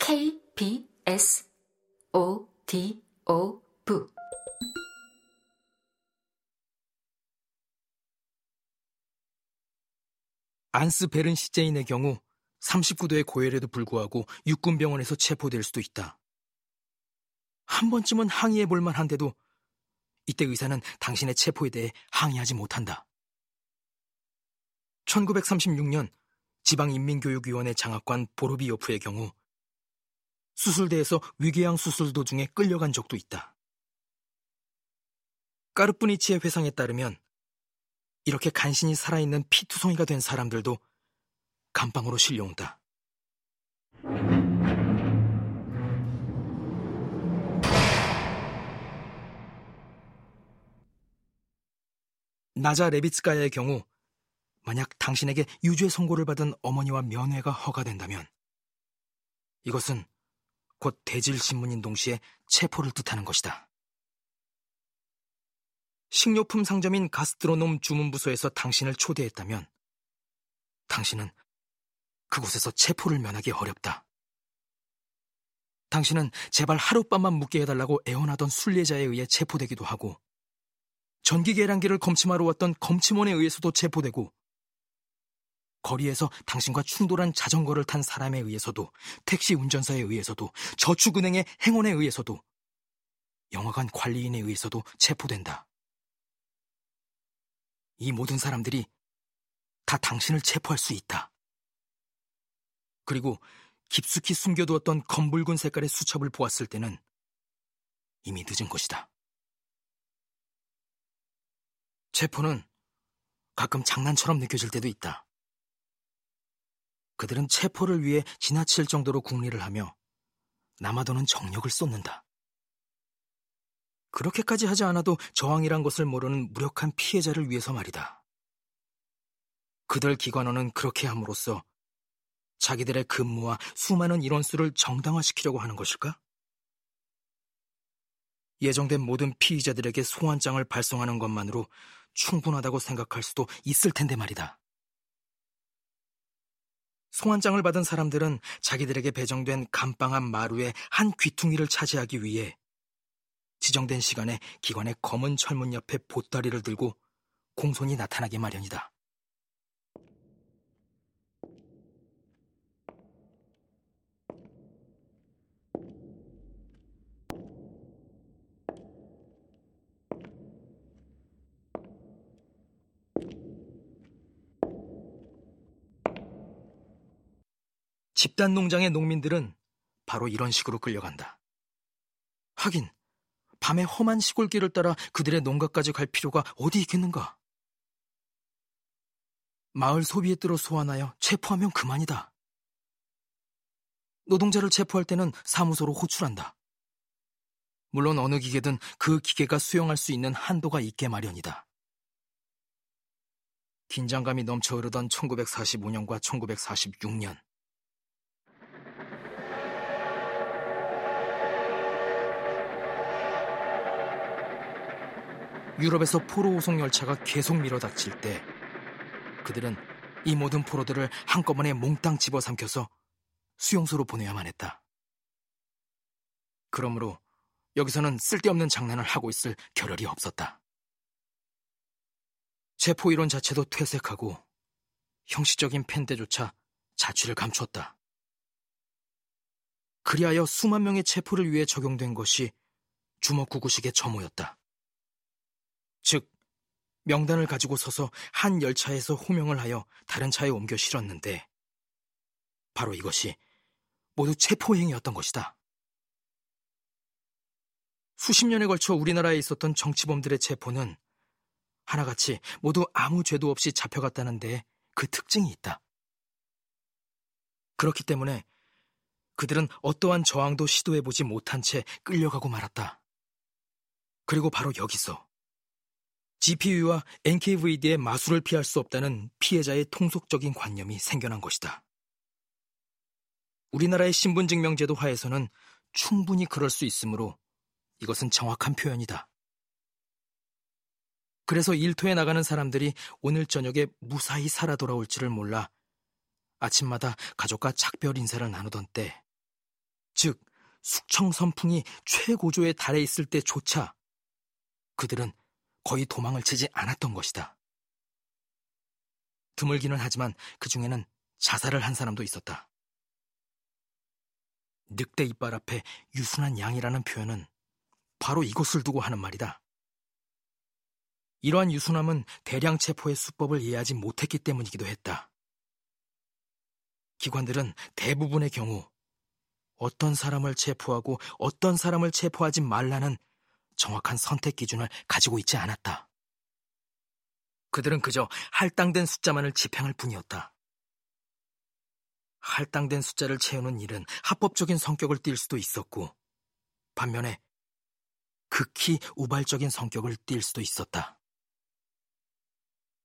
KBSODOV 안스 베른시제인의 경우 39도의 고열에도 불구하고 육군병원에서 체포될 수도 있다. 한 번쯤은 항의해 볼 만한데도 이때 의사는 당신의 체포에 대해 항의하지 못한다. 1936년 지방인민교육위원회 장학관 보르비요프의 경우 수술대에서 위궤양 수술 도중에 끌려간 적도 있다. 까르푸니치의 회상에 따르면 이렇게 간신히 살아있는 피투성이가 된 사람들도 감방으로 실려온다. 나자 레비츠카야의 경우 만약 당신에게 유죄 선고를 받은 어머니와 면회가 허가된다면 이것은 곧 대질신문인 동시에 체포를 뜻하는 것이다. 식료품 상점인 가스트로놈 주문부서에서 당신을 초대했다면 당신은 그곳에서 체포를 면하기 어렵다. 당신은 제발 하룻밤만 묵게 해달라고 애원하던 순례자에 의해 체포되기도 하고 전기계량기를 검침하러 왔던 검침원에 의해서도 체포되고 거리에서 당신과 충돌한 자전거를 탄 사람에 의해서도 택시 운전사에 의해서도 저축은행의 행원에 의해서도 영화관 관리인에 의해서도 체포된다. 이 모든 사람들이 다 당신을 체포할 수 있다. 그리고 깊숙이 숨겨두었던 검붉은 색깔의 수첩을 보았을 때는 이미 늦은 것이다. 체포는 가끔 장난처럼 느껴질 때도 있다. 그들은 체포를 위해 지나칠 정도로 궁리를 하며 남아도는 정력을 쏟는다. 그렇게까지 하지 않아도 저항이란 것을 모르는 무력한 피해자를 위해서 말이다. 그들 기관원은 그렇게 함으로써 자기들의 근무와 수많은 인원수를 정당화시키려고 하는 것일까? 예정된 모든 피의자들에게 소환장을 발송하는 것만으로 충분하다고 생각할 수도 있을 텐데 말이다. 소환장을 받은 사람들은 자기들에게 배정된 감방암 마루의 한 귀퉁이를 차지하기 위해 지정된 시간에 기관의 검은 철문 옆에 보따리를 들고 공손히 나타나기 마련이다. 집단 농장의 농민들은 바로 이런 식으로 끌려간다. 하긴 밤에 험한 시골길을 따라 그들의 농가까지 갈 필요가 어디 있겠는가? 마을 소비에트로 소환하여 체포하면 그만이다. 노동자를 체포할 때는 사무소로 호출한다. 물론 어느 기계든 그 기계가 수용할 수 있는 한도가 있게 마련이다. 긴장감이 넘쳐 흐르던 1945년과 1946년. 유럽에서 포로 호송 열차가 계속 밀어닥칠 때 그들은 이 모든 포로들을 한꺼번에 몽땅 집어삼켜서 수용소로 보내야만 했다. 그러므로 여기서는 쓸데없는 장난을 하고 있을 겨를이 없었다. 체포 이론 자체도 퇴색하고 형식적인 팬데조차 자취를 감추었다. 그리하여 수만 명의 체포를 위해 적용된 것이 주먹구구식의 점호였다. 즉, 명단을 가지고 서서 한 열차에서 호명을 하여 다른 차에 옮겨 실었는데 바로 이것이 모두 체포행위였던 것이다. 수십 년에 걸쳐 우리나라에 있었던 정치범들의 체포는 하나같이 모두 아무 죄도 없이 잡혀갔다는 데에 그 특징이 있다. 그렇기 때문에 그들은 어떠한 저항도 시도해보지 못한 채 끌려가고 말았다. 그리고 바로 여기서 GPU와 NKVD의 마술을 피할 수 없다는 피해자의 통속적인 관념이 생겨난 것이다. 우리나라의 신분증명제도 하에서는 충분히 그럴 수 있으므로 이것은 정확한 표현이다. 그래서 일터에 나가는 사람들이 오늘 저녁에 무사히 살아 돌아올 줄을 몰라 아침마다 가족과 작별 인사를 나누던 때 즉 숙청 선풍이 최고조에 달해 있을 때조차 그들은 거의 도망을 치지 않았던 것이다. 드물기는 하지만 그 중에는 자살을 한 사람도 있었다. 늑대 이빨 앞에 유순한 양이라는 표현은 바로 이것을 두고 하는 말이다. 이러한 유순함은 대량 체포의 수법을 이해하지 못했기 때문이기도 했다. 기관들은 대부분의 경우 어떤 사람을 체포하고 어떤 사람을 체포하지 말라는 정확한 선택 기준을 가지고 있지 않았다. 그들은 그저 할당된 숫자만을 집행할 뿐이었다. 할당된 숫자를 채우는 일은 합법적인 성격을 띌 수도 있었고, 반면에 극히 우발적인 성격을 띌 수도 있었다.